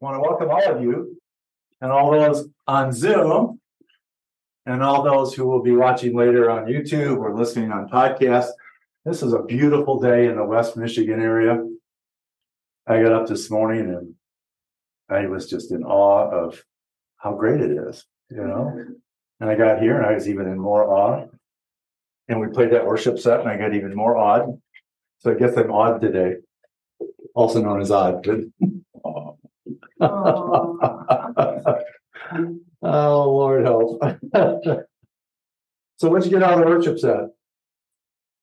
I want to welcome all of you and all those on Zoom and all those who will be watching later on YouTube or listening on podcasts. This is a beautiful day in the West Michigan area. I got up this morning and I was just in awe of how great it is, you know. And I got here and I was even in more awe. And we played that worship set and I got even more awed. So I guess I'm awed today, also known as odd. Oh, Lord help. So once you get out of the worship set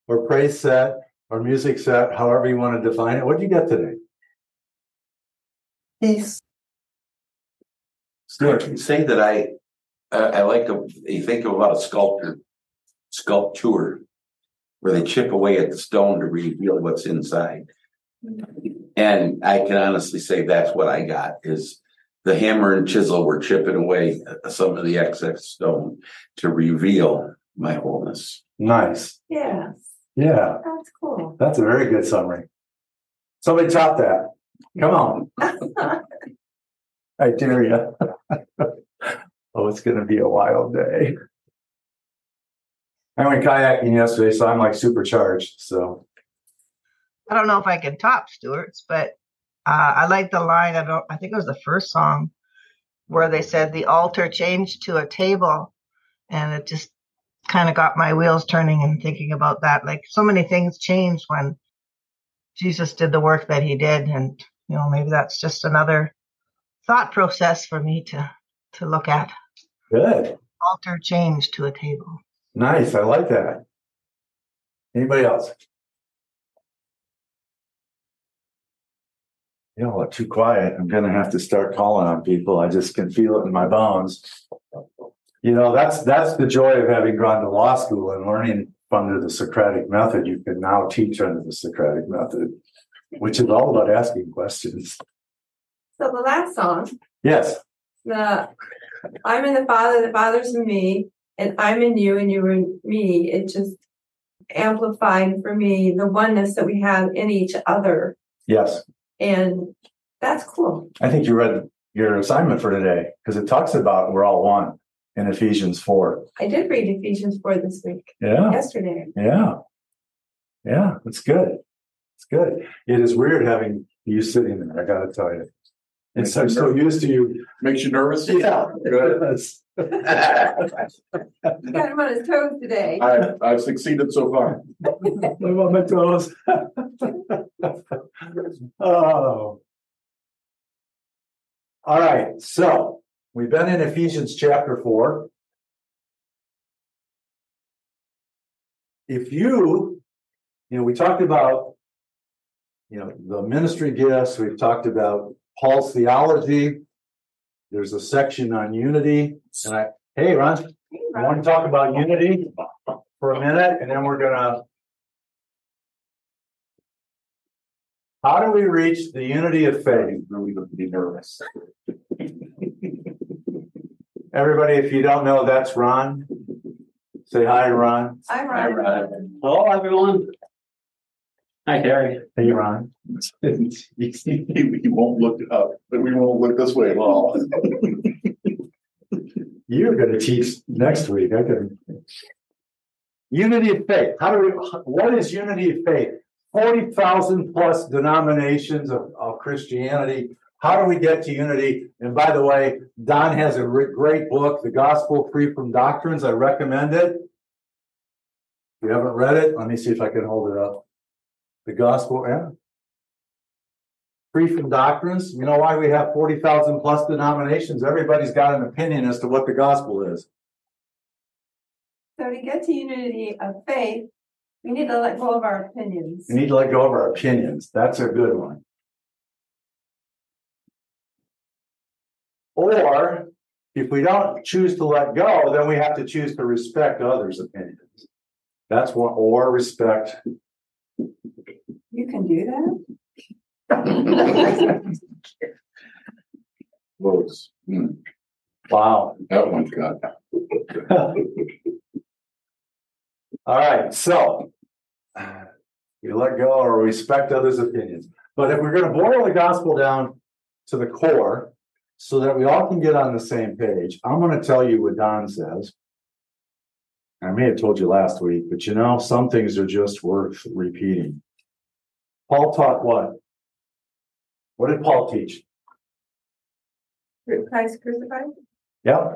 or praise set or music set, however you want to define it, what do you get today? Peace. So I can say that I like you think about a sculpture where they chip away at the stone to reveal what's inside. And I can honestly say that's what I got is the hammer and chisel were chipping away some of the excess stone to reveal my wholeness. Nice. Yes. Yeah. That's cool. That's a very good summary. Somebody top that. Come on. I dare you. Oh, it's going to be a wild day. I went kayaking yesterday, so I'm like supercharged. So I don't know if I can top Stewart's, but I like the line. I think it was the first song where they said the altar changed to a table, and it just kind of got my wheels turning and thinking about that. Like so many things changed when Jesus did the work that he did, and you know maybe that's just another thought process for me to look at. Good. Altar changed to a table. Nice. I like that. Anybody else? You all are too quiet. I'm going to have to start calling on people. I just can feel it in my bones. You know, that's the joy of having gone to law school and learning under the Socratic method. You can now teach under the Socratic method, which is all about asking questions. So the last song. Yes. I'm in the Father, the Father's in me. And I'm in you and you're in me. It just amplified for me the oneness that we have in each other. Yes. And that's cool. I think you read your assignment for today because it talks about we're all one in Ephesians 4. I did read Ephesians 4 this week. Yeah. Yesterday. Yeah. Yeah. It's good. It's good. It is weird having you sitting there. I got to tell you. It's, I'm so used to you. Makes you nervous? Yeah. Good. You got him on his toes today. I've succeeded so far. I'm on my toes. Oh. All right. So we've been in Ephesians chapter 4. If you know, we talked about, you know, the ministry gifts. We've talked about Paul's theology. There's a section on unity. And hey, Ron, I want to talk about unity for a minute, and then we're going to... How do we reach the unity of faith? Really going to be nervous. Everybody, if you don't know, that's Ron. Say hi, Ron. Hi, Ron. Hi, Ron. Hello, everyone. Hi, Harry. Hey, Ron. He won't look up, but we won't look this way at all. You're going to teach next week. Unity of faith. What is unity of faith? 40,000 plus denominations of Christianity. How do we get to unity? And by the way, Don has a great book, The Gospel Free from Doctrines. I recommend it. If you haven't read it, let me see if I can hold it up. The gospel, yeah. Free from doctrines. You know why we have 40,000 plus denominations? Everybody's got an opinion as to what the gospel is. So to get to unity of faith, we need to let go of our opinions. We need to let go of our opinions. That's a good one. Or if we don't choose to let go, then we have to choose to respect others' opinions. That's one, or respect. You can do that? Close. Wow. That one's got that. All right. So you let go or respect others' opinions. But if we're going to boil the gospel down to the core so that we all can get on the same page. I'm going to tell you what Don says. I may have told you last week, but you know, some things are just worth repeating. Paul taught what? What did Paul teach? Christ crucified? Yeah. Is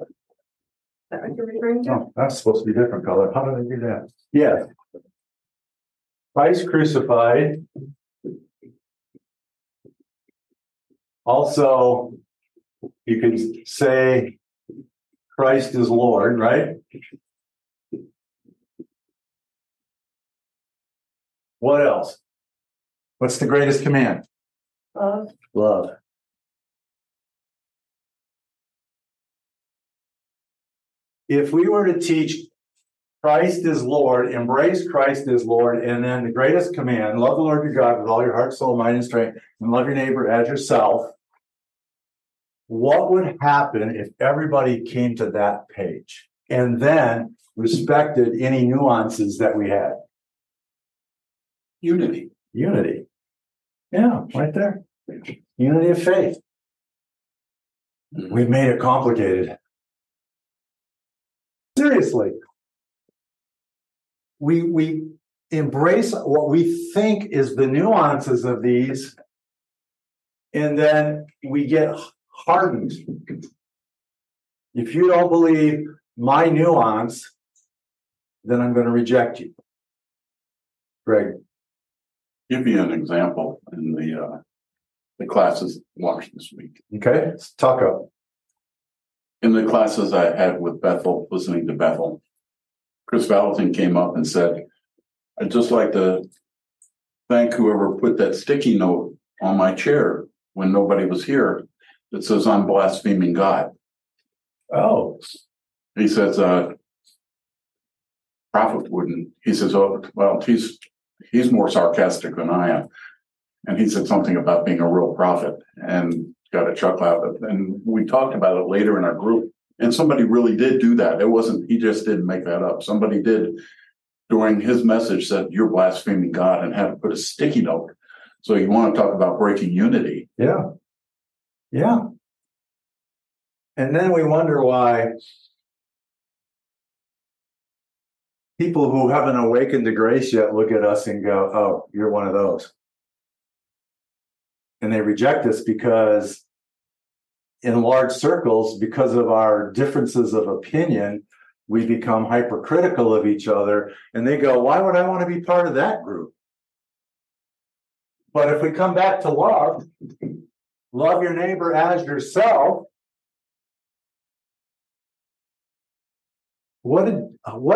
that what you're referring to? Oh, that's supposed to be a different color. How did I do that? Yeah. Christ crucified. Also, you could say Christ is Lord, right? What else? What's the greatest command? Love. Love. If we were to teach Christ is Lord, embrace Christ is Lord, and then the greatest command, love the Lord your God with all your heart, soul, mind, and strength, and love your neighbor as yourself, what would happen if everybody came to that page and then respected any nuances that we had? Unity. Unity. Yeah, right there. Unity of faith. We've made it complicated. Seriously. We embrace what we think is the nuances of these, and then we get hardened. If you don't believe my nuance, then I'm going to reject you. Greg. Give me an example in the classes watched this week. Okay, let's talk up. In the classes I had with Bethel, listening to Bethel, Chris Vallotton came up and said, I'd just like to thank whoever put that sticky note on my chair when nobody was here that says I'm blaspheming God. Oh. He says, prophet wouldn't. He says, oh, well, he's more sarcastic than I am. And he said something about being a real prophet and got a chuckle out of it. And we talked about it later in our group. And somebody really did do that. It wasn't, he just didn't make that up. Somebody did, during his message, said, you're blaspheming God, and had to put a sticky note. So you want to talk about breaking unity. Yeah. Yeah. And then we wonder why people who haven't awakened to grace yet look at us and go, oh, you're one of those. And they reject us because in large circles, because of our differences of opinion, we become hypercritical of each other. And they go, why would I want to be part of that group? But if we come back to love, love your neighbor as yourself. What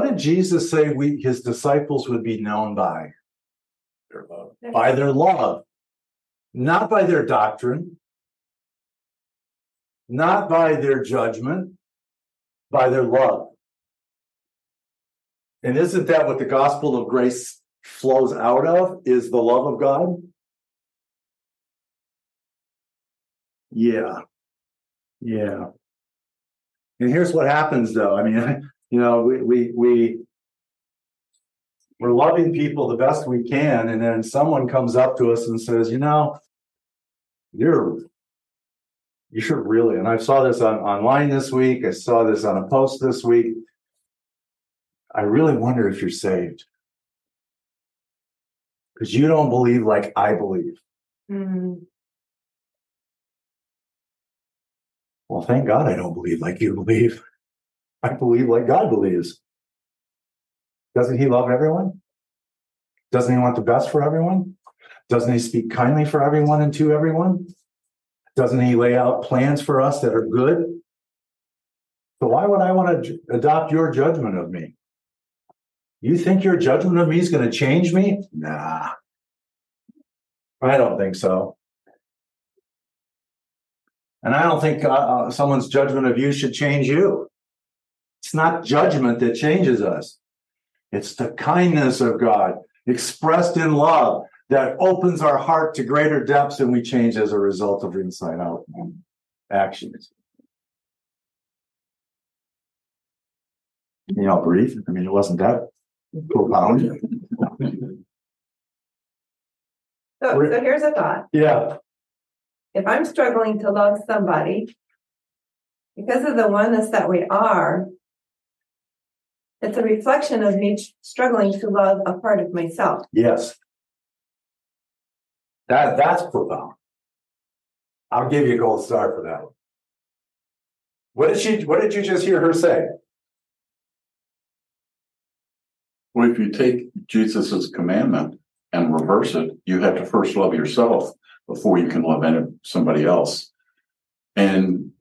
did Jesus say his disciples would be known by? Their love. By their love. Not by their doctrine. Not by their judgment. By their love. And isn't that what the gospel of grace flows out of? Is the love of God? Yeah. Yeah. And here's what happens, though. I mean, you know, we're loving people the best we can, and then someone comes up to us and says, you know, you should really, and I saw this online this week, I saw this on a post this week, I really wonder if you're saved. Because you don't believe like I believe. Mm-hmm. Well, thank God I don't believe like you believe. I believe like God believes. Doesn't he love everyone? Doesn't he want the best for everyone? Doesn't he speak kindly for everyone and to everyone? Doesn't he lay out plans for us that are good? So why would I want to adopt your judgment of me? You think your judgment of me is going to change me? Nah. I don't think so. And I don't think someone's judgment of you should change you. It's not judgment that changes us. It's the kindness of God expressed in love that opens our heart to greater depths, and we change as a result of inside-out actions. You know, brief. I mean, it wasn't that profound. So here's a thought. Yeah. If I'm struggling to love somebody because of the oneness that we are, it's a reflection of me struggling to love a part of myself. Yes. That's profound. I'll give you a gold star for that one. What did you just hear her say? Well, if you take Jesus' commandment and reverse it, you have to first love yourself before you can love somebody else. And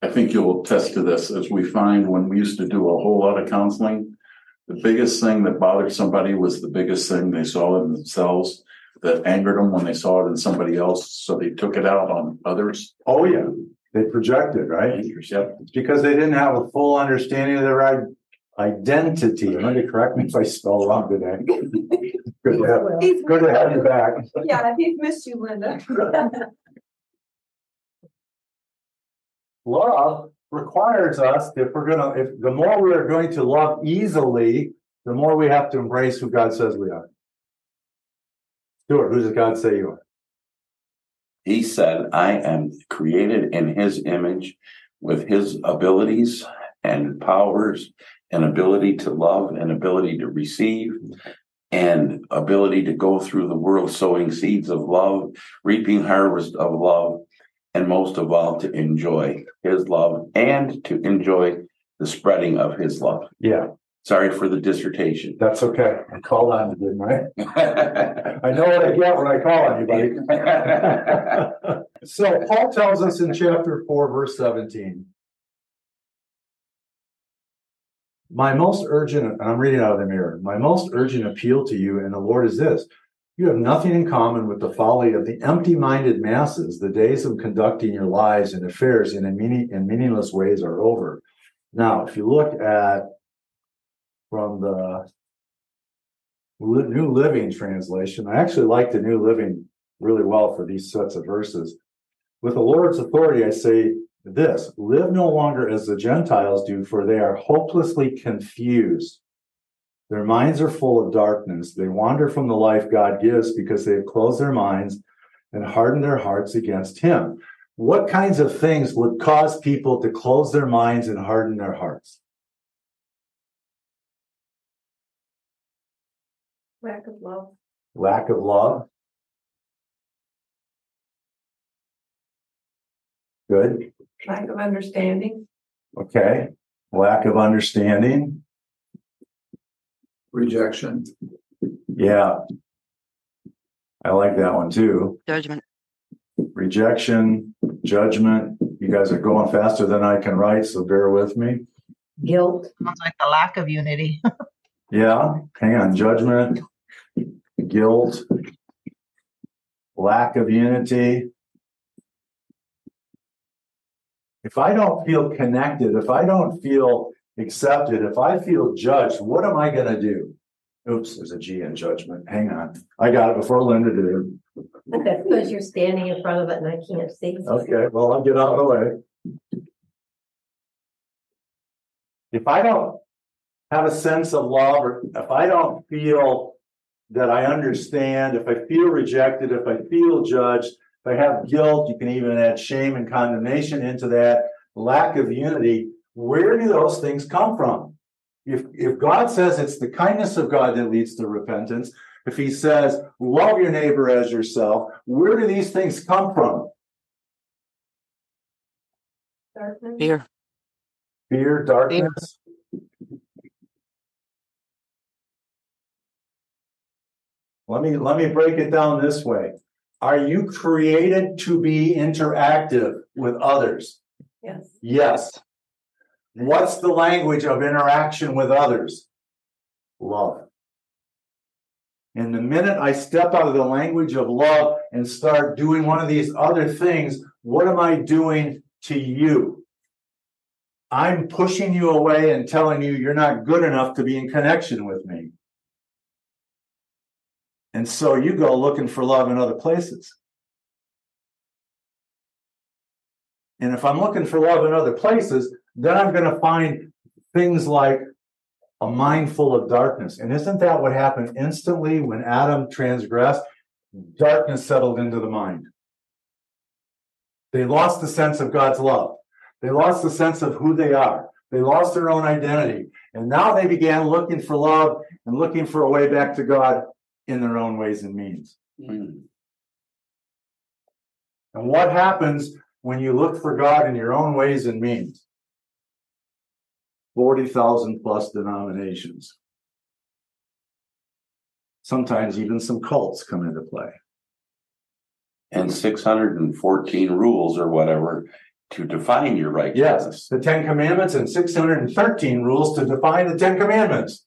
I think you'll attest to this, as we find when we used to do a whole lot of counseling, the biggest thing that bothered somebody was the biggest thing they saw in themselves, that angered them when they saw it in somebody else, so they took it out on others. Oh, yeah. They projected, right? Yep. It's because they didn't have a full understanding of their identity. You want to correct me if I spell wrong today. Good to have you back. Yeah, he's missed you, Linda. Love requires us, if the more we are going to love easily, the more we have to embrace who God says we are. Stuart, who does God say you are? He said, I am created in his image with his abilities and powers and ability to love and ability to receive and ability to go through the world sowing seeds of love, reaping harvest of love, and most of all, to enjoy his love and to enjoy the spreading of his love. Yeah. Sorry for the dissertation. That's okay. I called on you, didn't I? I know what I get when I call on you, buddy. So Paul tells us in chapter 4, verse 17, my most urgent appeal to you in the Lord is this: you have nothing in common with the folly of the empty-minded masses. The days of conducting your lives and affairs in meaningless ways are over. Now, if you look at from the New Living Translation. I actually like the New Living really well for these sets of verses. With the Lord's authority, I say this: live no longer as the Gentiles do, for they are hopelessly confused. Their minds are full of darkness. They wander from the life God gives because they have closed their minds and hardened their hearts against him. What kinds of things would cause people to close their minds and harden their hearts? Lack of love. Lack of love. Good. Lack of understanding. Okay. Lack of understanding. Rejection. Yeah. I like that one too. Judgment. Rejection, judgment. You guys are going faster than I can write, so bear with me. Guilt. Sounds like the lack of unity. Yeah. Hang on. Judgment. Guilt, lack of unity. If I don't feel connected, if I don't feel accepted, if I feel judged, what am I going to do? Oops, there's a G in judgment. Hang on. I got it before Linda did. That's because you're standing in front of it and I can't see. Okay, well, I'll get out of the way. If I don't have a sense of love, or if I don't feel that I understand, if I feel rejected, if I feel judged, if I have guilt, you can even add shame and condemnation into that, lack of unity, where do those things come from? If God says it's the kindness of God that leads to repentance, if he says, love your neighbor as yourself, where do these things come from? Darkness. Fear, darkness. Fear. Let me break it down this way. Are you created to be interactive with others? Yes. Yes. What's the language of interaction with others? Love. And the minute I step out of the language of love and start doing one of these other things, what am I doing to you? I'm pushing you away and telling you you're not good enough to be in connection with me. And so you go looking for love in other places. And if I'm looking for love in other places, then I'm going to find things like a mind full of darkness. And isn't that what happened instantly when Adam transgressed? darkness settled into the mind. They lost the sense of God's love. They lost the sense of who they are. They lost their own identity. And now they began looking for love and looking for a way back to God in their own ways and means. Mm. And what happens when you look for God in your own ways and means? 40,000 plus denominations. Sometimes even some cults come into play. And 614 rules or whatever to define your righteousness. Yes, the 10 Commandments and 613 rules to define the 10 Commandments.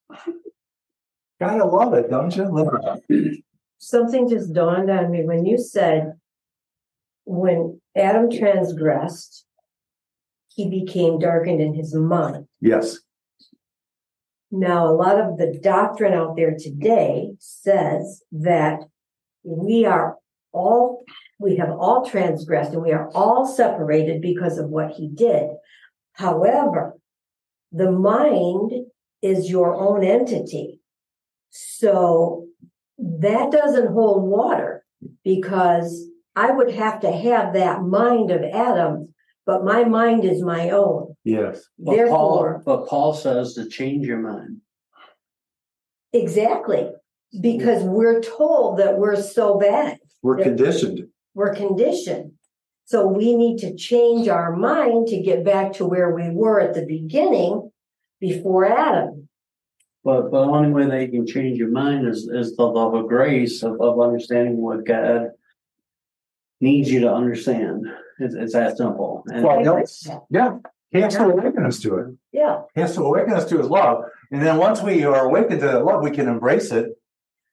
Gotta love it, don't you? Something just dawned on me when you said, when Adam transgressed, he became darkened in his mind. Yes. Now, a lot of the doctrine out there today says that we have all transgressed and we are all separated because of what he did. However, the mind is your own entity. So that doesn't hold water, because I would have to have that mind of Adam, but my mind is my own. Yes. Therefore, Paul says to change your mind. Exactly. Because we're told that we're so bad. We're conditioned. We're conditioned. So we need to change our mind to get back to where we were at the beginning before Adam. But the only way that you can change your mind is the love of grace, of understanding what God needs you to understand. It's that simple. And He has to awaken us to it. Yeah. He has to awaken us to his love. And then once we are awakened to that love, we can embrace it.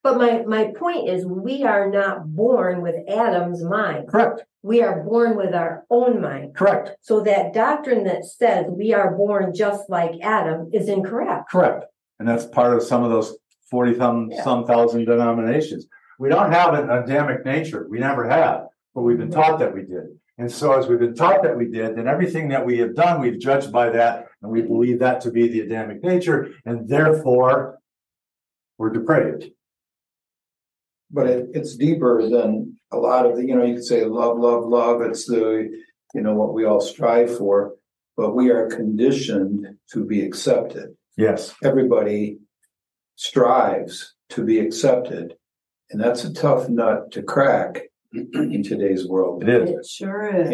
But my point is, we are not born with Adam's mind. Correct. We are born with our own mind. Correct. So that doctrine that says we are born just like Adam is incorrect. Correct. And that's part of some of those 40,000 denominations. We don't have an Adamic nature. We never have. But we've been taught that we did. And so as we've been taught that we did, then everything that we have done, we've judged by that, and we believe that to be the Adamic nature, and therefore we're depraved. But it's deeper than a lot of the, you could say love, love, love. It's the, what we all strive for, but we are conditioned to be accepted. Yes. Everybody strives to be accepted, and that's a tough nut to crack in today's world. It is. It sure is.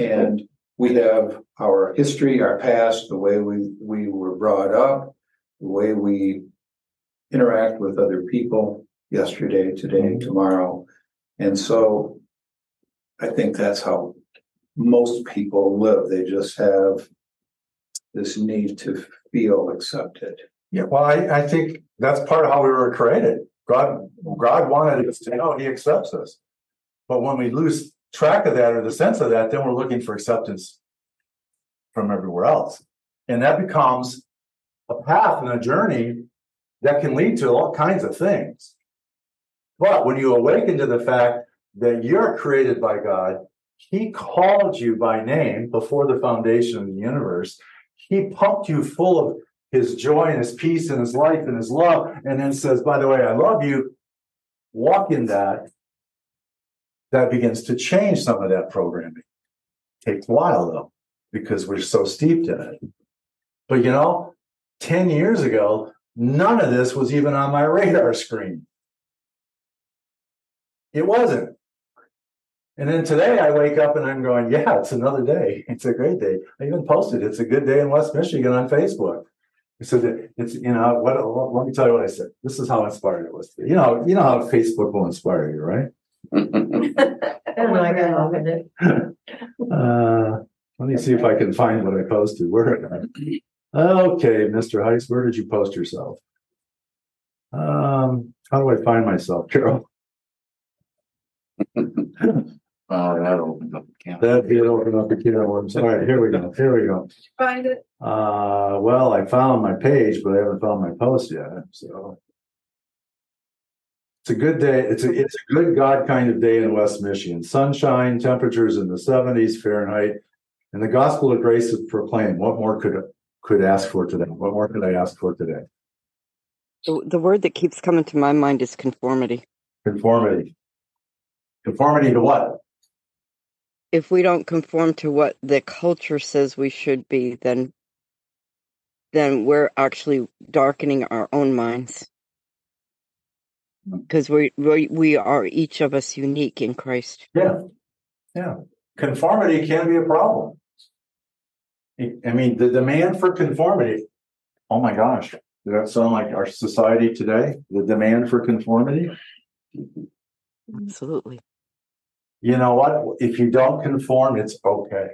And we have our history, our past, the way we were brought up, the way we interact with other people yesterday, today, tomorrow. And so I think that's how most people live. They just have this need to feel accepted. Yeah, well, I think that's part of how we were created. God wanted us to know he accepts us. But when we lose track of that or the sense of that, then we're looking for acceptance from everywhere else. And that becomes a path and a journey that can lead to all kinds of things. But when you awaken to the fact that you're created by God, he called you by name before the foundation of the universe. He pumped you full of his joy and his peace and his life and his love, and then says, by the way, I love you. Walk in that. That begins to change some of that programming. Takes a while, though, because we're so steeped in it. But, 10 years ago, none of this was even on my radar screen. It wasn't. And then today I wake up and I'm going, it's another day. It's a great day. I even posted, it's a good day in West Michigan on Facebook. So it's, let me tell you what I said. This is how inspired it was. You know how Facebook will inspire you, right? Let me see if I can find what I posted. Where? Okay, Mr. Heiss, where did you post yourself? How do I find myself, Carol? That opened up a can. That did open up a can. I'm sorry. Here we go. Find it. Well, I found my page, but I haven't found my post yet. So it's a good day. It's a good God kind of day in West Michigan. Sunshine, temperatures in the 70s Fahrenheit, and the gospel of grace is proclaimed. What more could ask for today? What more could I ask for today? The word that keeps coming to my mind is conformity. Conformity to what? If we don't conform to what the culture says we should be, then we're actually darkening our own minds. Because we are each of us unique in Christ. Yeah, yeah. Conformity can be a problem. I mean, the demand for conformity. Oh my gosh, does that sound like our society today? The demand for conformity. Absolutely. You know what? If you don't conform, it's okay.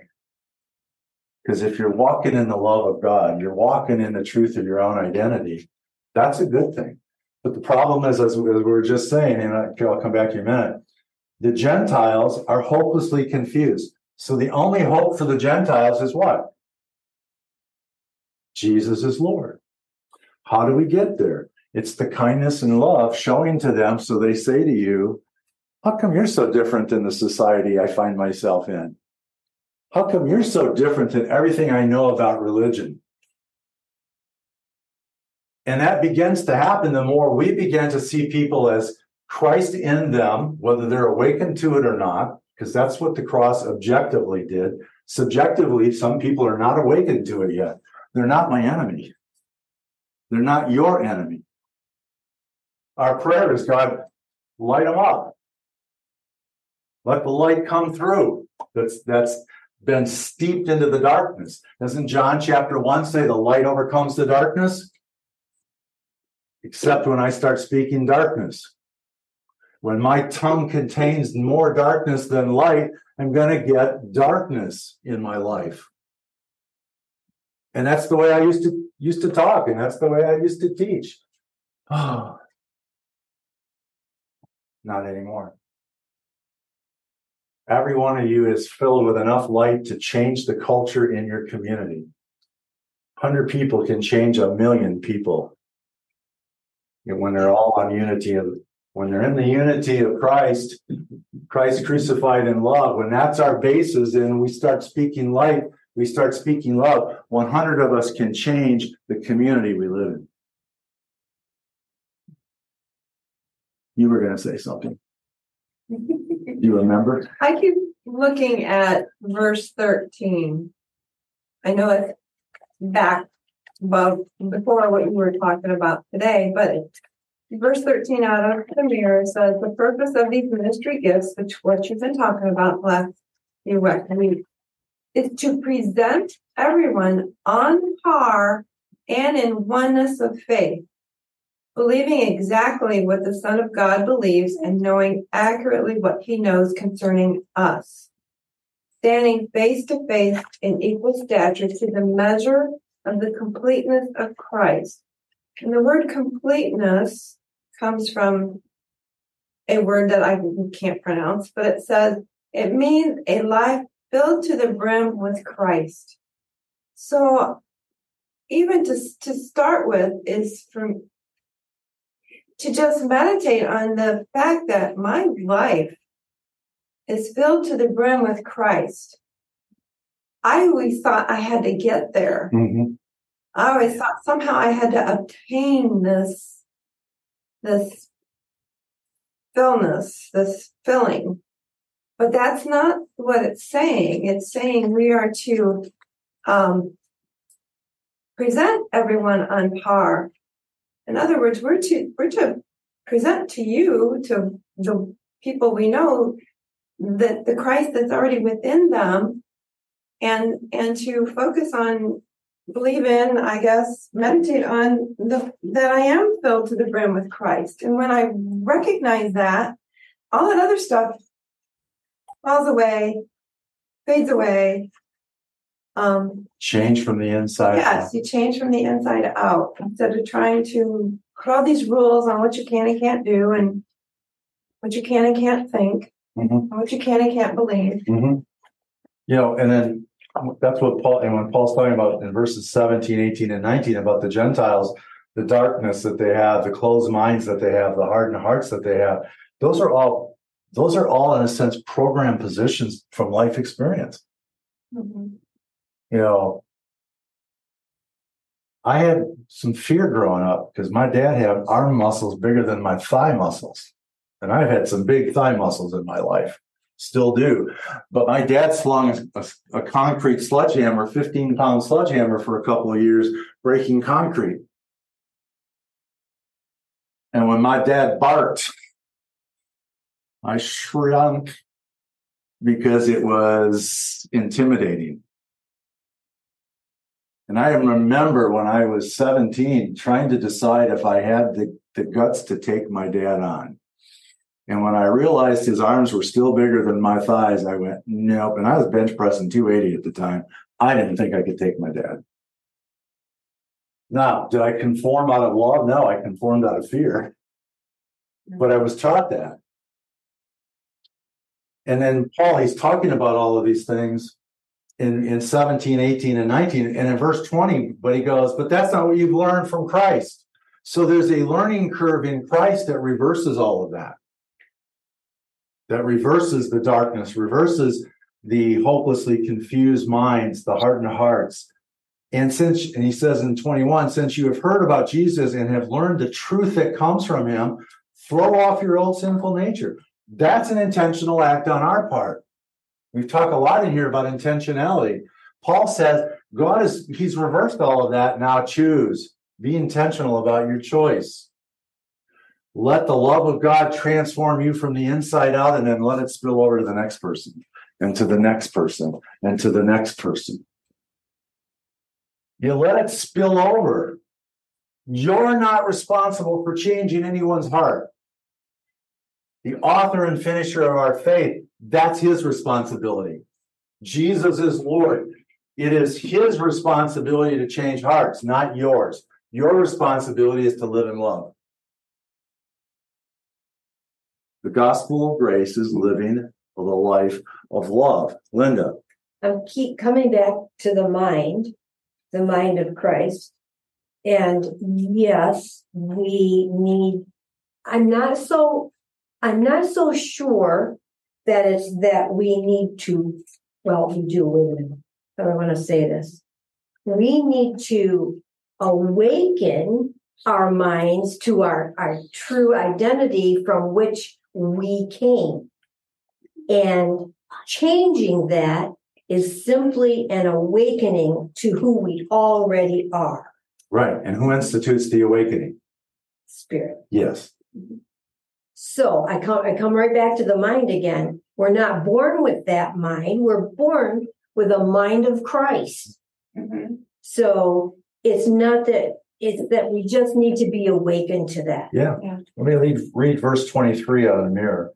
Because if you're walking in the love of God, you're walking in the truth of your own identity. That's a good thing. But the problem is, as we were just saying, and I'll come back to you in a minute, the Gentiles are hopelessly confused. So the only hope for the Gentiles is what? Jesus is Lord. How do we get there? It's the kindness and love showing to them, so they say to you, how come you're so different in the society I find myself in? How come you're so different in everything I know about religion? And that begins to happen the more we begin to see people as Christ in them, whether they're awakened to it or not, because that's what the cross objectively did. Subjectively, some people are not awakened to it yet. They're not my enemy. They're not your enemy. Our prayer is, God, light them up. Let the light come through that's been steeped into the darkness. Doesn't John chapter 1 say the light overcomes the darkness? Except when I start speaking darkness. When my tongue contains more darkness than light, I'm going to get darkness in my life. And that's the way I used to talk, and that's the way I used to teach. Oh, not anymore. Every one of you is filled with enough light to change the culture in your community. 100 people can change 1,000,000 people. And when they're all on unity of When they're in the unity of Christ, Christ crucified in love, when that's our basis and we start speaking light, we start speaking love, 100 of us can change the community we live in. You were going to say something. Do you remember? I keep looking at verse 13. I know it's back, well, before what you were talking about today, but it's verse 13 out of the mirror says, the purpose of these ministry gifts, which what you've been talking about last few weeks, is to present everyone on par and in oneness of faith, believing exactly what the Son of God believes and knowing accurately what he knows concerning us, standing face to face in equal stature to the measure of the completeness of Christ. And the word completeness comes from a word that I can't pronounce, but it says it means a life filled to the brim with Christ. So even to start with is from to just meditate on the fact that my life is filled to the brim with Christ. I always thought I had to get there. Mm-hmm. I always thought somehow I had to obtain this fullness, this filling. But that's not what it's saying. It's saying we are to present everyone on par. In other words, we're to present to you, to the people we know, that the Christ that's already within them, and to focus on, believe in, I guess, meditate on that I am filled to the brim with Christ. And when I recognize that, all that other stuff falls away, fades away. Change from the inside out. Yes, you change from the inside out instead of trying to put all these rules on what you can and can't do and what you can and can't think, mm-hmm. and what you can and can't believe. Mm-hmm. You know, and then that's what Paul, and when Paul's talking about in verses 17, 18, and 19 about the Gentiles, the darkness that they have, the closed minds that they have, the hardened hearts that they have, those are all in a sense program positions from life experience. Mm-hmm. You know, I had some fear growing up because my dad had arm muscles bigger than my thigh muscles. And I've had some big thigh muscles in my life, still do. But my dad slung a concrete sledgehammer, 15-pound sledgehammer for a couple of years, breaking concrete. And when my dad barked, I shrunk because it was intimidating. And I remember when I was 17 trying to decide if I had the guts to take my dad on. And when I realized his arms were still bigger than my thighs, I went, nope. And I was bench pressing 280 at the time. I didn't think I could take my dad. Now, did I conform out of love? No, I conformed out of fear. But I was taught that. And then Paul, he's talking about all of these things in 17, 18, and 19. And in verse 20, but he goes, but that's not what you've learned from Christ. So there's a learning curve in Christ that reverses all of that. That reverses the darkness, reverses the hopelessly confused minds, the hardened hearts. And he says in 21, since you have heard about Jesus and have learned the truth that comes from him, throw off your old sinful nature. That's an intentional act on our part. We've talked a lot in here about intentionality. Paul says God he's reversed all of that. Now choose. Be intentional about your choice. Let the love of God transform you from the inside out, and then let it spill over to the next person, and to the next person, and to the next person. You let it spill over. You're not responsible for changing anyone's heart. The author and finisher of our faith, that's his responsibility. Jesus is Lord. It is his responsibility to change hearts, not yours. Your responsibility is to live in love. The gospel of grace is living the life of love. Linda. I keep coming back to the mind of Christ. And yes, we need, I'm not so sure that it's that we need to, well, we do, wait a minute, I don't want to say this. We need to awaken our minds to our true identity from which we came. And changing that is simply an awakening to who we already are. Right. And who institutes the awakening? Spirit. Yes. So I come right back to the mind again. We're not born with that mind. We're born with a mind of Christ. Mm-hmm. So it's not that, it's that we just need to be awakened to that. Yeah. Let me read verse 23 out of the mirror.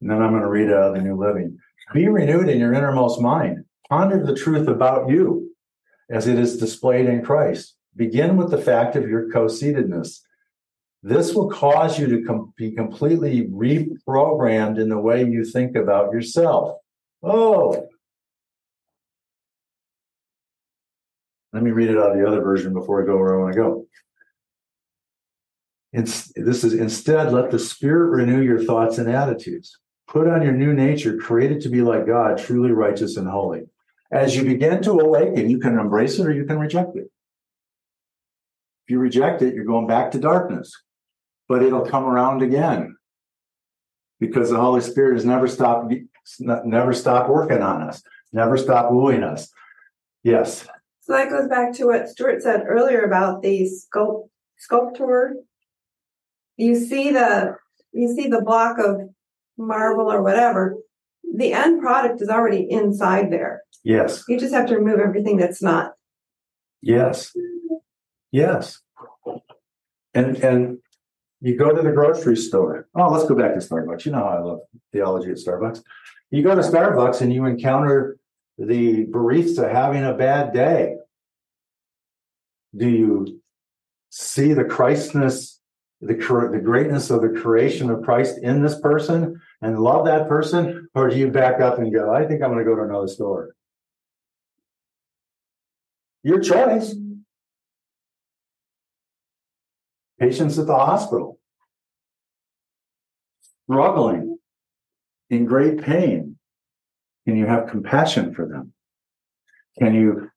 And then I'm going to read it out of the New Living. Be renewed in your innermost mind. Ponder the truth about you as it is displayed in Christ. Begin with the fact of your co-seatedness. This will cause you to be completely reprogrammed in the way you think about yourself. Oh. Let me read it out of the other version before I go where I want to go. This is, instead, let the Spirit renew your thoughts and attitudes. Put on your new nature, created to be like God, truly righteous and holy. As you begin to awaken, you can embrace it or you can reject it. If you reject it, you're going back to darkness. But it'll come around again. Because the Holy Spirit has never stopped working on us, never stopped wooing us. Yes. So that goes back to what Stuart said earlier about the sculptor. You see the block of marble or whatever, the end product is already inside there. Yes. You just have to remove everything that's not. Yes. And you go to the grocery store. Oh, let's go back to Starbucks. You know how I love theology at Starbucks. You go to Starbucks and you encounter the barista having a bad day. Do you see the Christness, the greatness of the creation of Christ in this person and love that person? Or do you back up and go, I think I'm going to go to another store? Your choice. Patients at the hospital, struggling, in great pain. Can you have compassion for them? Can you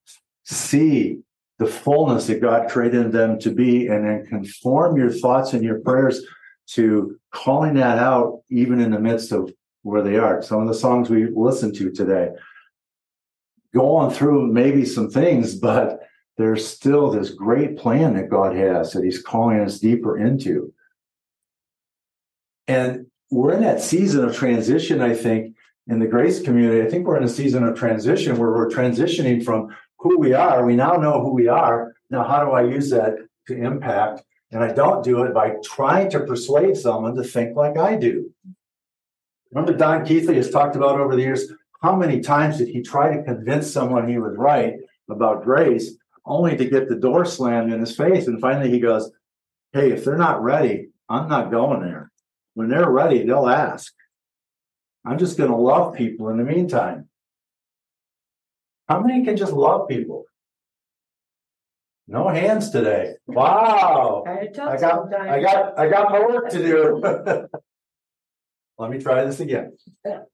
see the fullness that God created them to be, and then conform your thoughts and your prayers to calling that out even in the midst of where they are. Some of the songs we listened to today, going through maybe some things, but there's still this great plan that God has that he's calling us deeper into. And we're in that season of transition, I think, in the grace community. I think we're in a season of transition where we're transitioning from who we are. We now know who we are. Now, how do I use that to impact? And I don't do it by trying to persuade someone to think like I do. Remember, Don Keithley has talked about over the years, how many times did he try to convince someone he was right about grace, only to get the door slammed in his face? And finally he goes, hey, if they're not ready, I'm not going there. When they're ready, they'll ask. I'm just going to love people in the meantime. How many can just love people? No hands today. Wow. I got my work to do. Let me try this again.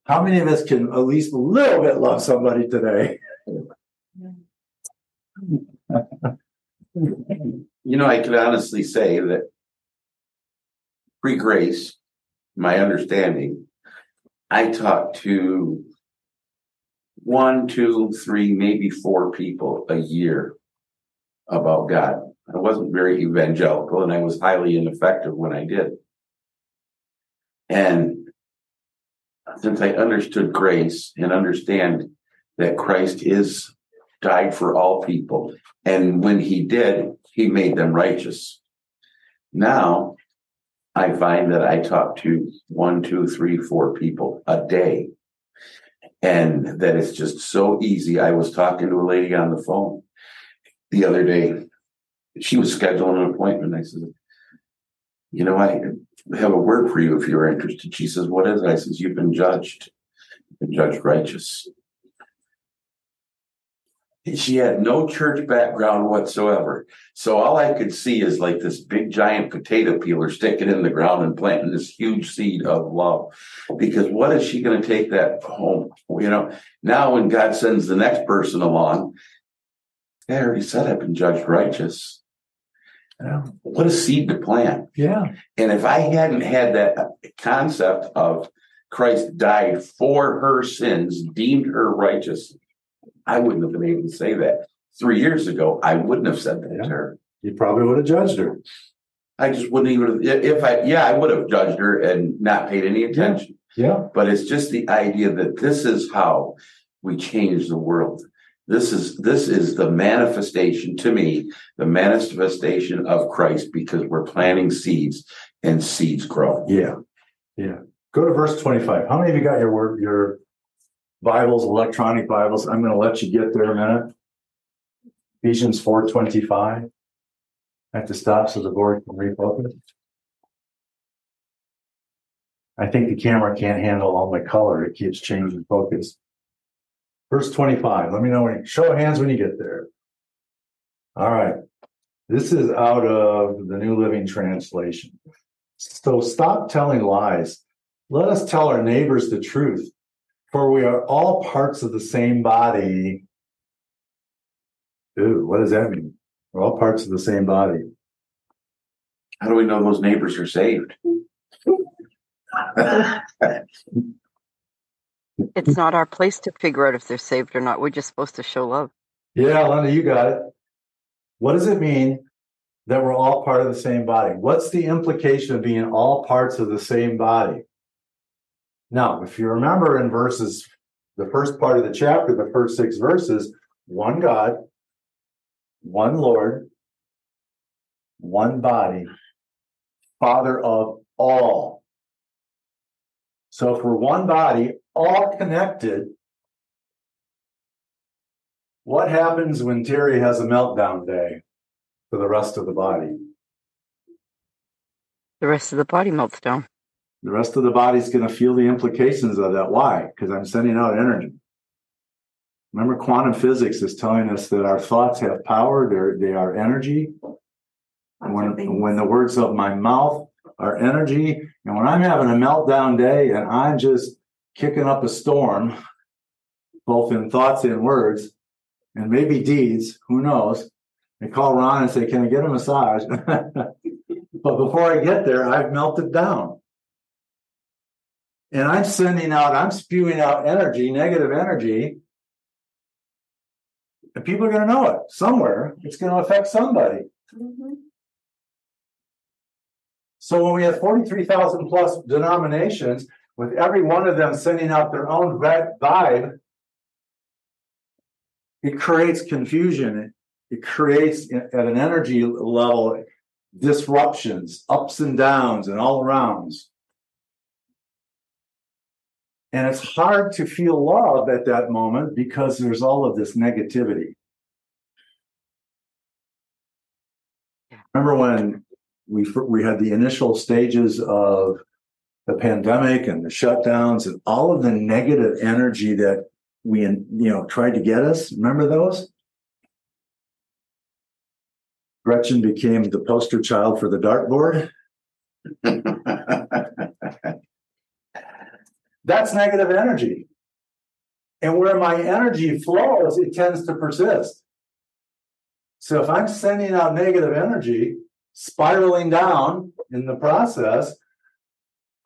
How many of us can at least a little bit love somebody today? You know, I could honestly say that pre-grace, my understanding, I talked to 1, 2, 3, maybe 4 people a year about God. I wasn't very evangelical, and I was highly ineffective when I did. And since I understood grace and understand that Christ is died for all people, and when he did, he made them righteous. Now, I find that I talk to 1, 2, 3, 4 people a day, and that it's just so easy. I was talking to a lady on the phone the other day. She was scheduling an appointment. I said, you know, I have a word for you if you're interested. She says, what is it? I says, you've been judged. You've been judged righteous. She had no church background whatsoever. So all I could see is like this big giant potato peeler sticking in the ground and planting this huge seed of love. Because what is she going to take that home? You know, now when God sends the next person along, I already said I've been judged righteous. Yeah. What a seed to plant. Yeah. And if I hadn't had that concept of Christ died for her sins, deemed her righteous, I wouldn't have been able to say that. 3 years ago, I wouldn't have said that to her. You probably would have judged her. I just wouldn't even have. I would have judged her and not paid any attention. Yeah. But it's just the idea that this is how we change the world. This is the manifestation, to me, the manifestation of Christ, because we're planting seeds and seeds grow. Yeah. Yeah. Go to verse 25. How many of you got your Bibles, electronic Bibles? I'm going to let you get there in a minute. Ephesians 4:25. I have to stop so the board can refocus. I think the camera can't handle all my color. It keeps changing focus. Verse 25, let me know show of hands when you get there. All right. This is out of the New Living Translation. So stop telling lies. Let us tell our neighbors the truth, for we are all parts of the same body. Ooh, what does that mean? We're all parts of the same body. How do we know those neighbors are saved? It's not our place to figure out if they're saved or not. We're just supposed to show love. Yeah, Linda, you got it. What does it mean that we're all part of the same body? What's the implication of being all parts of the same body? Now, if you remember in verses, the first part of the chapter, the first 6 verses, one God, one Lord, one body, Father of all. So if we're one body, all connected, what happens when Terry has a meltdown day for the rest of the body? The rest of the body melts down. The rest of the body's going to feel the implications of that. Why? Because I'm sending out energy. Remember, quantum physics is telling us that our thoughts have power. They are energy. When the words of my mouth are energy, and when I'm having a meltdown day and I'm just kicking up a storm, both in thoughts and words, and maybe deeds, who knows, I call Ron and say, can I get a massage? But before I get there, I've melted down. And I'm spewing out energy, negative energy. And people are going to know it somewhere. It's going to affect somebody. Mm-hmm. So when we have 43,000 plus denominations, with every one of them sending out their own vibe, it creates confusion. It creates, at an energy level, disruptions, ups and downs, and all arounds. And it's hard to feel love at that moment because there's all of this negativity. Remember when we had the initial stages of the pandemic and the shutdowns and all of the negative energy that we tried to get us? Remember those? Gretchen became the poster child for the dartboard. That's negative energy. And where my energy flows, it tends to persist. So if I'm sending out negative energy, spiraling down in the process,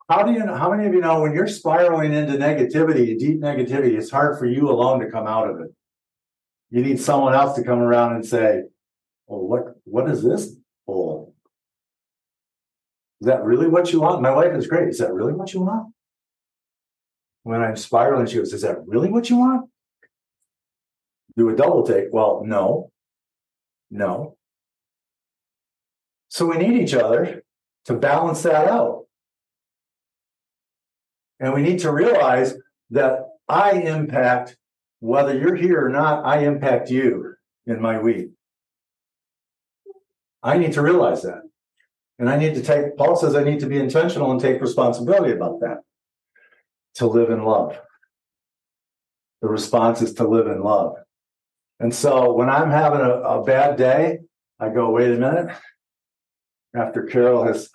how many of you know when you're spiraling into negativity, deep negativity, it's hard for you alone to come out of it. You need someone else to come around and say, "Oh, what is this bull? Is that really what you want?" My wife is great. "Is that really what you want?" When I'm spiraling, she goes, "Is that really what you want?" Do a double take. Well, no. So we need each other to balance that out. And we need to realize that I impact, whether you're here or not, I impact you in my week. I need to realize that. And Paul says I need to be intentional and take responsibility about that. To live in love. The response is to live in love. And so when I'm having a bad day, I go, "Wait a minute." After Carol has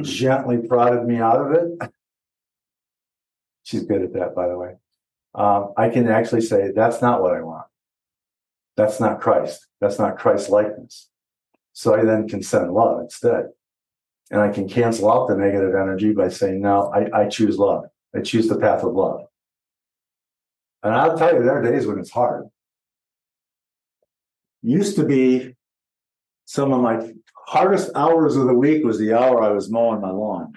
gently prodded me out of it, she's good at that, by the way, I can actually say, "That's not what I want. That's not Christ. That's not Christ likeness." So I then can send love instead. And I can cancel out the negative energy by saying, "No, I choose love. I choose the path of love." And I'll tell you, there are days when it's hard. Used to be some of my hardest hours of the week was the hour I was mowing my lawn,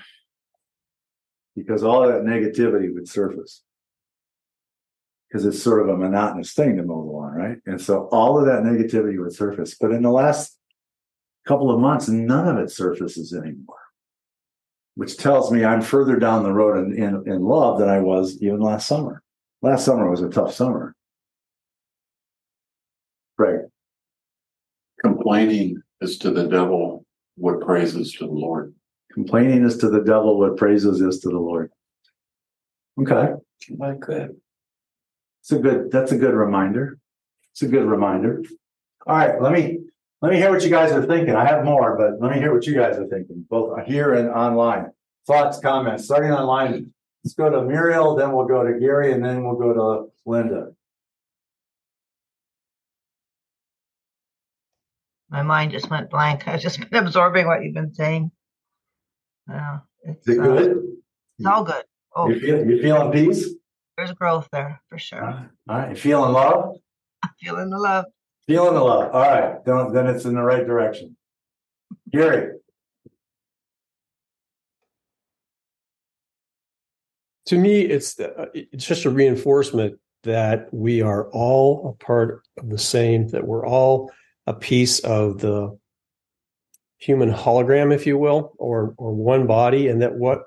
because all of that negativity would surface. Because it's sort of a monotonous thing to mow the lawn, right? And so all of that negativity would surface. But in the last couple of months, none of it surfaces anymore, which tells me I'm further down the road in love than I was even last summer. Last summer was a tough summer. Right. Complaining is to the devil what praise is to the Lord. Complaining is to the devil what praises is to the Lord. Okay. I like that. That's a good reminder. It's a good reminder. All right, let me hear what you guys are thinking. I have more, but let me hear what you guys are thinking, both here and online. Thoughts, comments, starting online. Let's go to Muriel, then we'll go to Gary, and then we'll go to Linda. My mind just went blank. I've just been absorbing what you've been saying. Is it good? It's all good. Oh, you feeling peace? There's growth there, for sure. All right. You feeling love? I'm feeling the love. Feeling the love. All right. Then it's in the right direction. Gary. To me, it's just a reinforcement that we are all a part of the same, that we're all a piece of the human hologram, if you will, or one body, and that what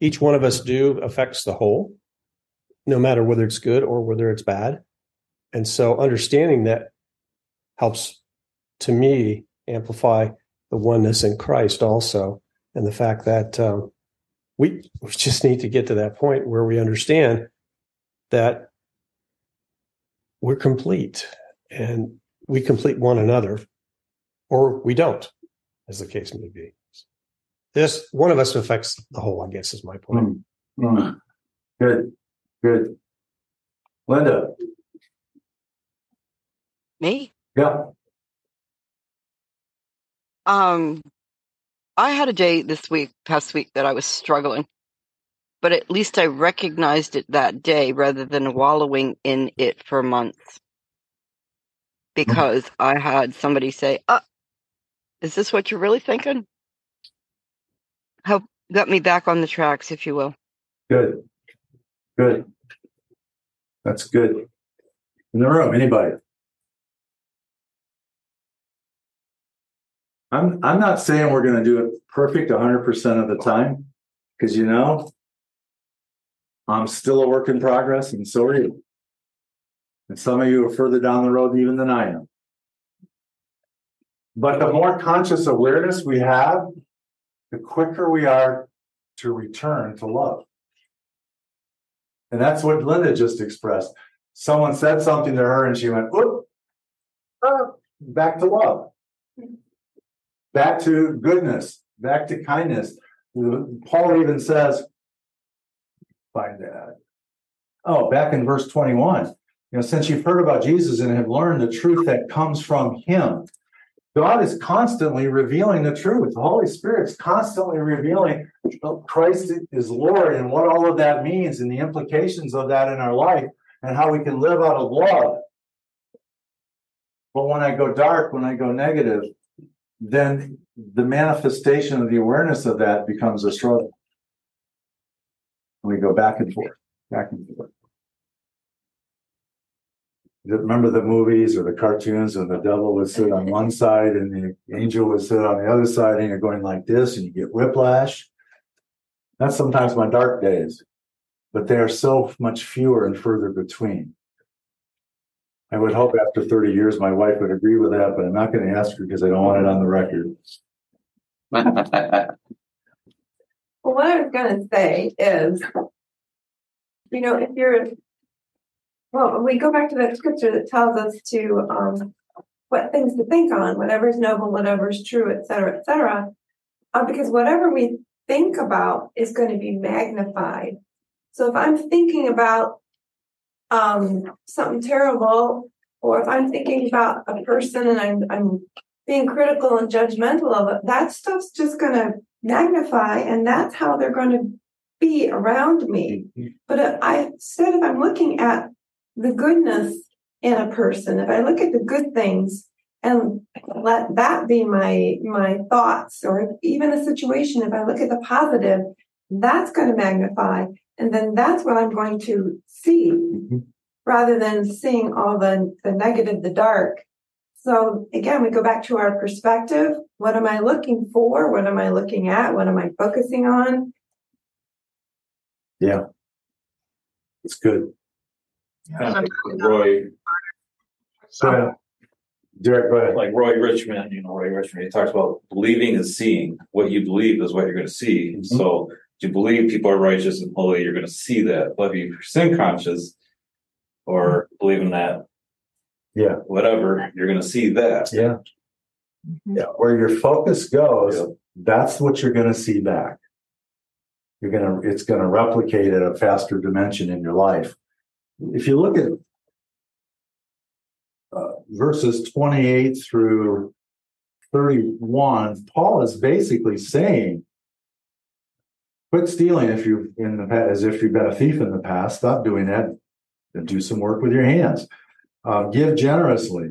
each one of us do affects the whole, no matter whether it's good or whether it's bad. And so understanding that helps, to me, amplify the oneness in Christ also, and the fact that we just need to get to that point where we understand that we're complete and we complete one another, or we don't, as the case may be. This one of us affects the whole, I guess, is my point. Mm-hmm. Good. Linda. Me? Yeah. I had a day this week, past week, that I was struggling, but at least I recognized it that day rather than wallowing in it for months. Because I had somebody say, "Oh, is this what you're really thinking?" Help got me back on the tracks, if you will. Good, good. That's good. In the room, anybody? I'm not saying we're going to do it perfect 100% of the time, because you know, I'm still a work in progress, and so are you. And some of you are further down the road even than I am. But the more conscious awareness we have, the quicker we are to return to love. And that's what Linda just expressed. Someone said something to her and she went, "Oop, back to love, back to goodness, back to kindness." Paul even says, find that. Oh, back in verse 21. You know, since you've heard about Jesus and have learned the truth that comes from him, God is constantly revealing the truth. The Holy Spirit's constantly revealing Christ is Lord and what all of that means and the implications of that in our life and how we can live out of love. But when I go dark, when I go negative, then the manifestation of the awareness of that becomes a struggle. And we go back and forth, back and forth. Remember the movies or the cartoons and the devil would sit on one side and the angel would sit on the other side and you're going like this and you get whiplash. That's sometimes my dark days, but they are so much fewer and further between. I would hope after 30 years my wife would agree with that, but I'm not going to ask her because I don't want it on the record. Well, what I was going to say is, you know, if you're... Well, we go back to that scripture that tells us to what things to think on, whatever's noble, whatever's true, et cetera, because whatever we think about is going to be magnified. So if I'm thinking about something terrible, or if I'm thinking about a person and I'm being critical and judgmental of it, that stuff's just going to magnify, and that's how they're going to be around me. But I said, if I'm looking at the goodness in a person, if I look at the good things and let that be my thoughts, or even a situation, if I look at the positive, that's going to magnify. And then that's what I'm going to see rather than seeing all the negative, the dark. So again, we go back to our perspective. What am I looking for? What am I looking at? What am I focusing on? Yeah, it's good. Roy, so Derek, go ahead. Like Roy Richman, he talks about believing is seeing. What you believe is what you're going to see. Mm-hmm. So, if you believe people are righteous and holy, you're going to see that. But if you're sin conscious or believe in that, whatever, you're going to see that. Yeah, yeah. Where your focus goes, that's what you're going to see back. It's going to replicate at a faster dimension in your life. If you look at verses 28 through 31, Paul is basically saying, quit stealing as if you've been a thief in the past. Stop doing that and do some work with your hands. Give generously.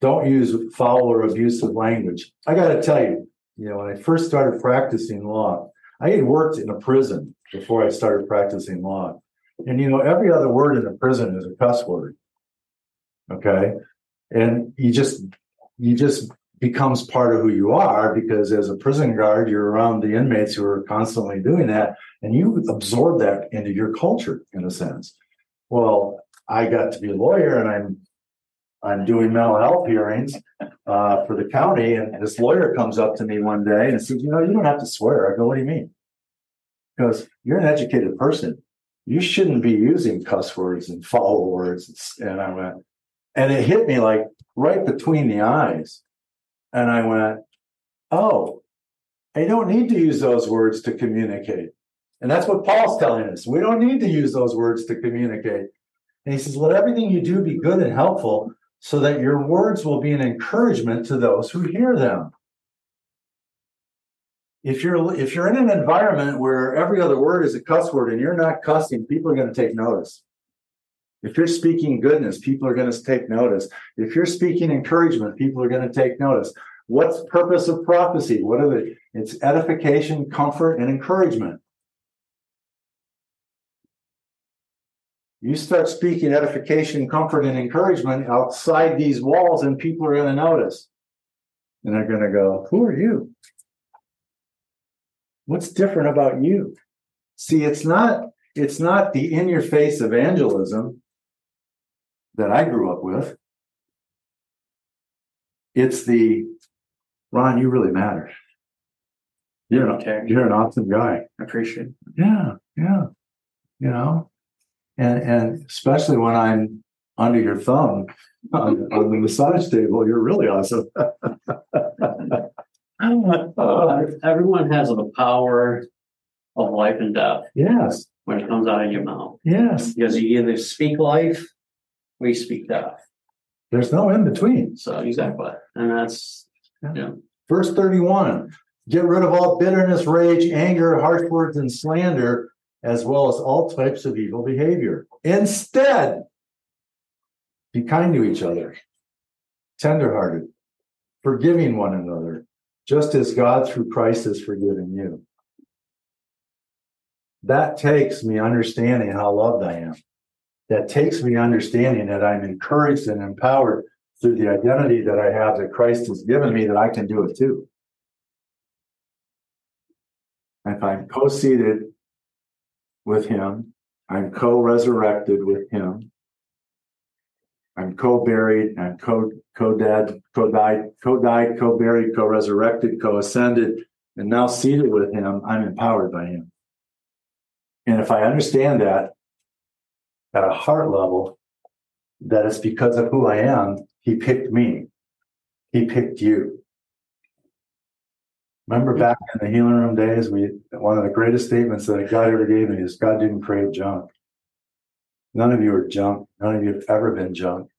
Don't use foul or abusive language. I got to tell you, when I first started practicing law, I had worked in a prison before I started practicing law. And, every other word in the prison is a cuss word, okay? And you just becomes part of who you are, because as a prison guard, you're around the inmates who are constantly doing that, and you absorb that into your culture, in a sense. Well, I got to be a lawyer, and I'm doing mental health hearings for the county, and this lawyer comes up to me one day and says, you don't have to swear. I go, what do you mean? He goes, you're an educated person. You shouldn't be using cuss words and foul words. And I went, and it hit me like right between the eyes. And I went, oh, I don't need to use those words to communicate. And that's what Paul's telling us. We don't need to use those words to communicate. And he says, let everything you do be good and helpful so that your words will be an encouragement to those who hear them. If you're in an environment where every other word is a cuss word and you're not cussing, people are going to take notice. If you're speaking goodness, people are going to take notice. If you're speaking encouragement, people are going to take notice. What's the purpose of prophecy? What are they? It's edification, comfort, and encouragement. You start speaking edification, comfort, and encouragement outside these walls, and people are going to notice. And they're going to go, who are you? What's different about you? See, it's not the in-your-face evangelism that I grew up with. It's the, Ron, you really matter. You're an awesome guy. I appreciate it. Yeah. You know? And especially when I'm under your thumb on the massage table, you're really awesome. Everyone has the power of life and death. Yes. When it comes out of your mouth. Yes. Because you either speak life or you speak death. There's no in between. So exactly. And that's, yeah. Verse 31, get rid of all bitterness, rage, anger, harsh words, and slander, as well as all types of evil behavior. Instead, be kind to each other, tenderhearted, forgiving one another, just as God through Christ has forgiven you. That takes me understanding how loved I am. That takes me understanding that I'm encouraged and empowered through the identity that I have that Christ has given me, that I can do it too. If I'm co-seated with him, I'm co-resurrected with him, I'm co-buried, I'm co-dead, co-died, co-buried, co-resurrected, co-ascended, and now seated with him, I'm empowered by him. And if I understand that at a heart level, that it's because of who I am, he picked me. He picked you. Remember back in the healing room days, one of the greatest statements that God ever gave me is, God didn't create junk. None of you are junk. None of you have ever been junk.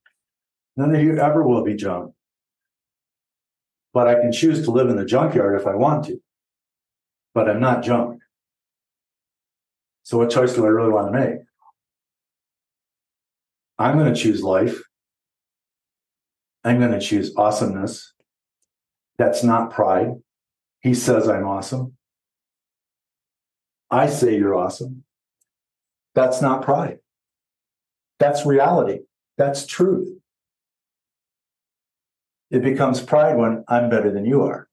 None of you ever will be junk. But I can choose to live in the junkyard if I want to. But I'm not junk. So what choice do I really want to make? I'm going to choose life. I'm going to choose awesomeness. That's not pride. He says I'm awesome. I say you're awesome. That's not pride. That's reality. That's truth. It becomes pride when I'm better than you are.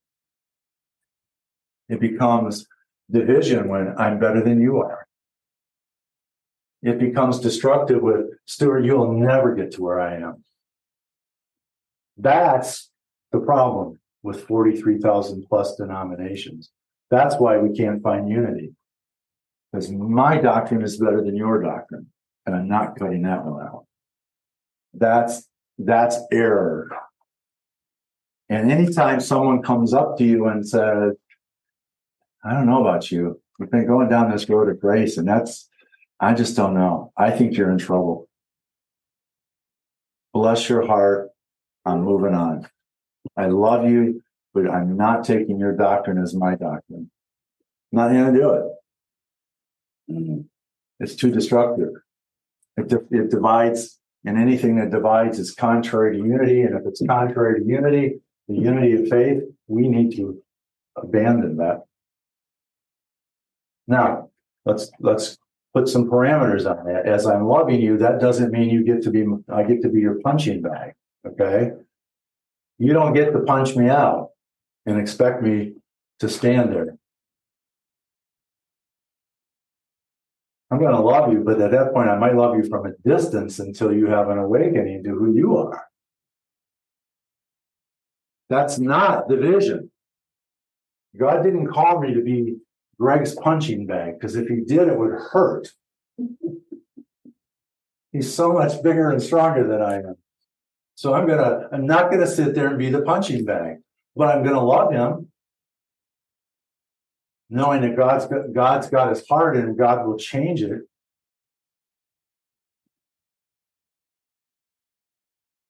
It becomes division when I'm better than you are. It becomes destructive with, Stuart, you'll never get to where I am. That's the problem with 43,000 plus denominations. That's why we can't find unity. Because my doctrine is better than your doctrine. And I'm not cutting that one out. That's error. And anytime someone comes up to you and says, I don't know about you. We've been going down this road of grace, and I just don't know. I think you're in trouble. Bless your heart. I'm moving on. I love you, but I'm not taking your doctrine as my doctrine. I'm not going to do it. It's too destructive. It divides, and anything that divides is contrary to unity. And if it's contrary to unity, the unity of faith, we need to abandon that. Now, let's put some parameters on that. As I'm loving you, that doesn't mean I get to be your punching bag. Okay? You don't get to punch me out and expect me to stand there. I'm going to love you, but at that point, I might love you from a distance until you have an awakening to who you are. That's not the vision. God didn't call me to be Greg's punching bag, because if he did, it would hurt. He's so much bigger and stronger than I am. So I'm not going to sit there and be the punching bag, but I'm going to love him, knowing that God's got his heart and God will change it.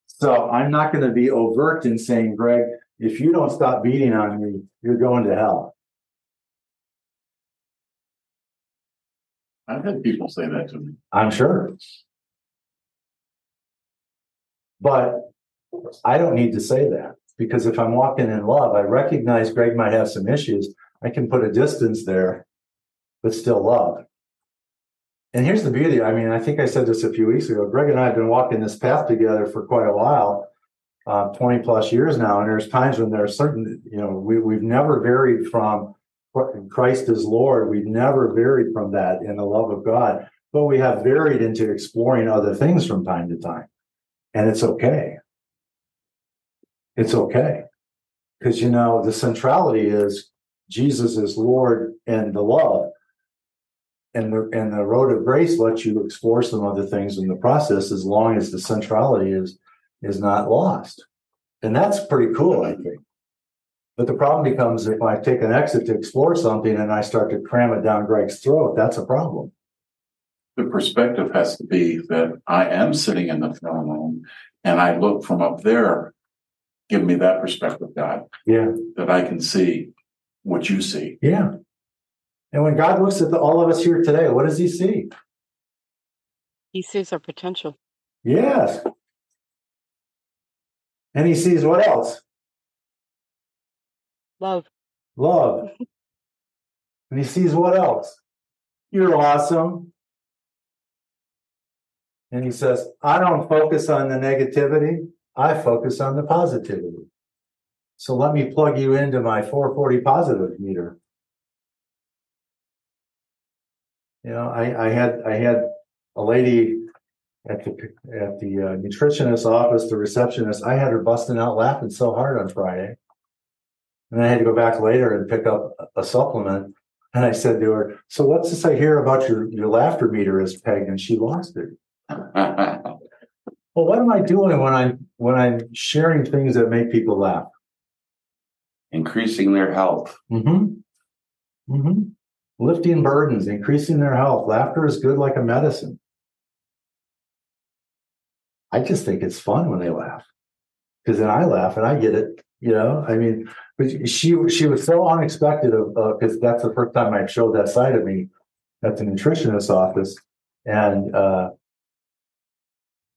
So I'm not going to be overt in saying, Greg, if you don't stop beating on me, you're going to hell. I've had people say that to me. I'm sure. But I don't need to say that, because if I'm walking in love, I recognize Greg might have some issues. I can put a distance there, but still love. And here's the beauty. I mean, I think I said this a few weeks ago. Greg and I have been walking this path together for quite a while, 20 plus years now. And there's times when there are certain, you know, we've never varied from Christ is Lord. We've never varied from that in the love of God, but we have varied into exploring other things from time to time. And it's okay. It's okay. Because, you know, the centrality is Jesus is Lord and the love. And the road of grace lets you explore some other things in the process, as long as the centrality is not lost. And that's pretty cool, I think. But the problem becomes if I take an exit to explore something and I start to cram it down Greg's throat, that's a problem. The perspective has to be that I am sitting in the throne room and I look from up there. Give me that perspective, God. Yeah. That I can see what you see. Yeah. And when God looks at all of us here today, what does he see? He sees our potential. Yes. And he sees what else? Love. Love. And he sees what else? You're awesome. And he says, I don't focus on the negativity. I focus on the positivity. So let me plug you into my 440 positive meter. You know, I had a lady at the nutritionist's office, the receptionist. I had her busting out laughing so hard on Friday, and I had to go back later and pick up a supplement. And I said to her, "So what's this I hear about your laughter meter is pegged?" And she lost it. Well, what am I doing when I'm sharing things that make people laugh? Increasing their health. Mm-hmm. Mm-hmm. Lifting burdens, increasing their health. Laughter is good like a medicine. I just think it's fun when they laugh, because then I laugh and I get it. You know, I mean, but she was so unexpected because that's the first time I showed that side of me at the nutritionist's office, and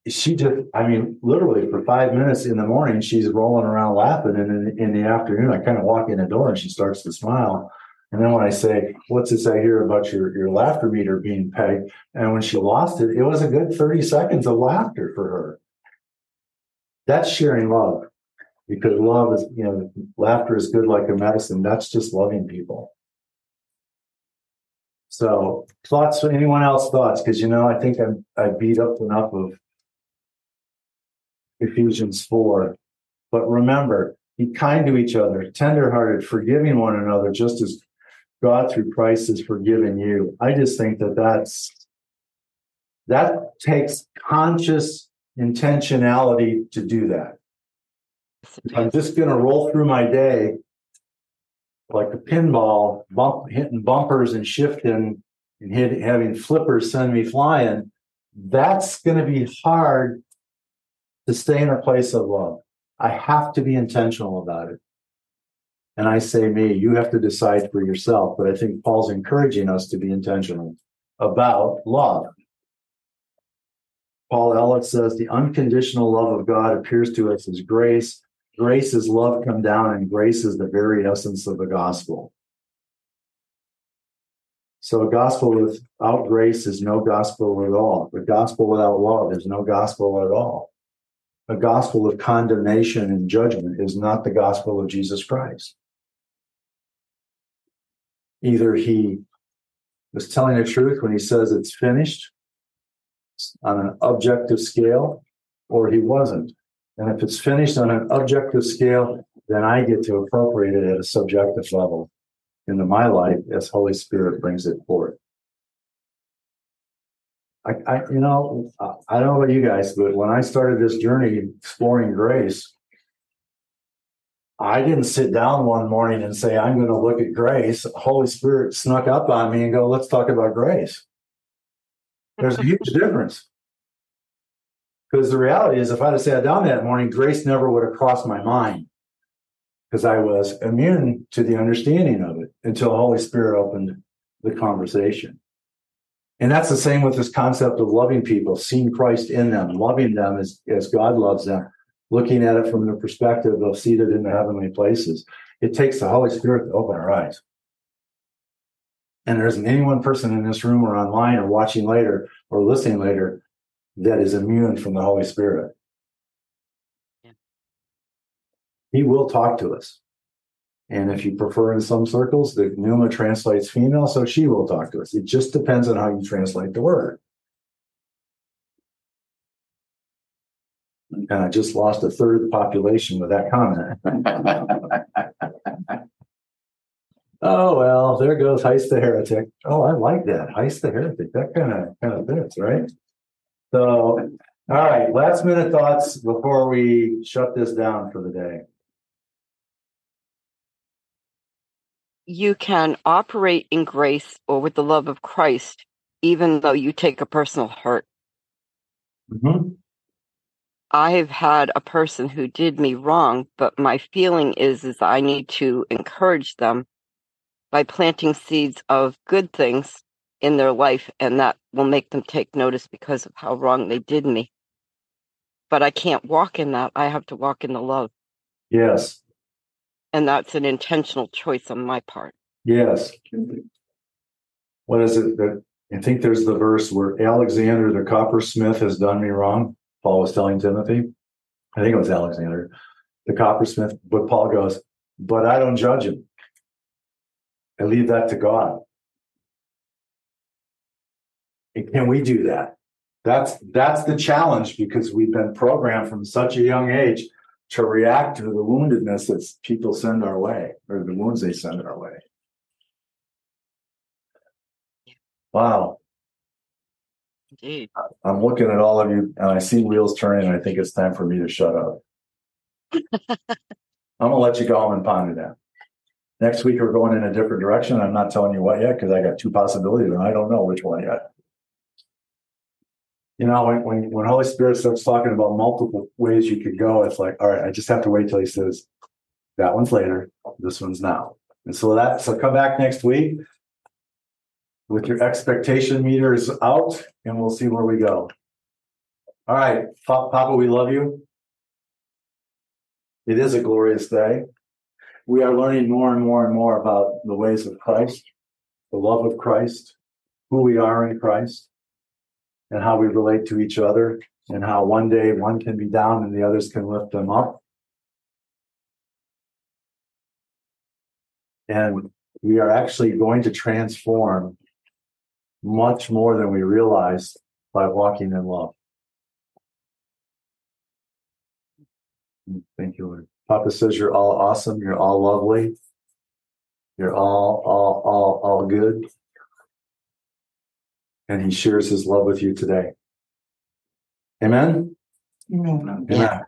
she just, I mean, literally for 5 minutes in the morning, she's rolling around laughing, and in the afternoon, I kind of walk in the door and she starts to smile. And then when I say, what's this I hear about your laughter meter being pegged? And when she lost it, it was a good 30 seconds of laughter for her. That's sharing love. Because love is, you know, laughter is good like a medicine. That's just loving people. So thoughts, anyone else thoughts? Because, you know, I think I beat up enough of Ephesians 4. But remember, be kind to each other, tenderhearted, forgiving one another, just as God through Christ has forgiven you. I just think that takes conscious intentionality to do that. If I'm just going to roll through my day like a pinball, hitting bumpers and shifting and having flippers send me flying, that's going to be hard to stay in a place of love. I have to be intentional about it. And I say me, you have to decide for yourself. But I think Paul's encouraging us to be intentional about love. Paul Ellis says, the unconditional love of God appears to us as grace. Grace is love come down, and grace is the very essence of the gospel. So a gospel without grace is no gospel at all. A gospel without love is no gospel at all. A gospel of condemnation and judgment is not the gospel of Jesus Christ. Either he was telling the truth when he says it's finished on an objective scale, or he wasn't. And if it's finished on an objective scale, then I get to appropriate it at a subjective level into my life as Holy Spirit brings it forth. I you know, I don't know about you guys, but when I started this journey exploring grace, I didn't sit down one morning and say, I'm going to look at grace. Holy Spirit snuck up on me and go, let's talk about grace. There's a huge difference. Because the reality is, if I'd have sat down that morning, grace never would have crossed my mind, because I was immune to the understanding of it until the Holy Spirit opened the conversation. And that's the same with this concept of loving people, seeing Christ in them, loving them as God loves them, looking at it from the perspective of seated in the heavenly places. It takes the Holy Spirit to open our eyes. And there isn't any one person in this room or online or watching later or listening later that is immune from the Holy Spirit. Yeah. He will talk to us. And if you prefer, in some circles, the pneuma translates female, so she will talk to us. It just depends on how you translate the word. And I just lost a third of the population with that comment. Oh, well, there goes Heist the Heretic. Oh, I like that. Heist the Heretic. That kind of fits, right? So, all right, last minute thoughts before we shut this down for the day. You can operate in grace or with the love of Christ, even though you take a personal hurt. Mm-hmm. I've had a person who did me wrong, but my feeling is I need to encourage them by planting seeds of good things in their life, and that will make them take notice because of how wrong they did me. But I can't walk in that. I have to walk in the love. Yes. And that's an intentional choice on my part. Yes. What is it that, I think there's the verse where Alexander the coppersmith has done me wrong. Paul was telling Timothy. I think it was Alexander the coppersmith. But Paul goes, but I don't judge him. I leave that to God. And can we do that? That's the challenge, because we've been programmed from such a young age to react to the woundedness that people send our way, or the wounds they send our way. Wow. Indeed. I'm looking at all of you, and I see wheels turning, and I think it's time for me to shut up. I'm going to let you go home and ponder that. Next week, we're going in a different direction. I'm not telling you what yet, because I got two possibilities, and I don't know which one yet. You know, when Holy Spirit starts talking about multiple ways you could go, it's like, all right, I just have to wait till he says, that one's later, this one's now. And so come back next week with your expectation meters out, and we'll see where we go. All right, Papa, we love you. It is a glorious day. We are learning more and more and more about the ways of Christ, the love of Christ, who we are in Christ, and how we relate to each other, and how one day one can be down and the others can lift them up. And we are actually going to transform much more than we realize by walking in love. Thank you, Lord. Papa says you're all awesome. You're all lovely. You're all good. And he shares his love with you today. Amen? Amen. Amen.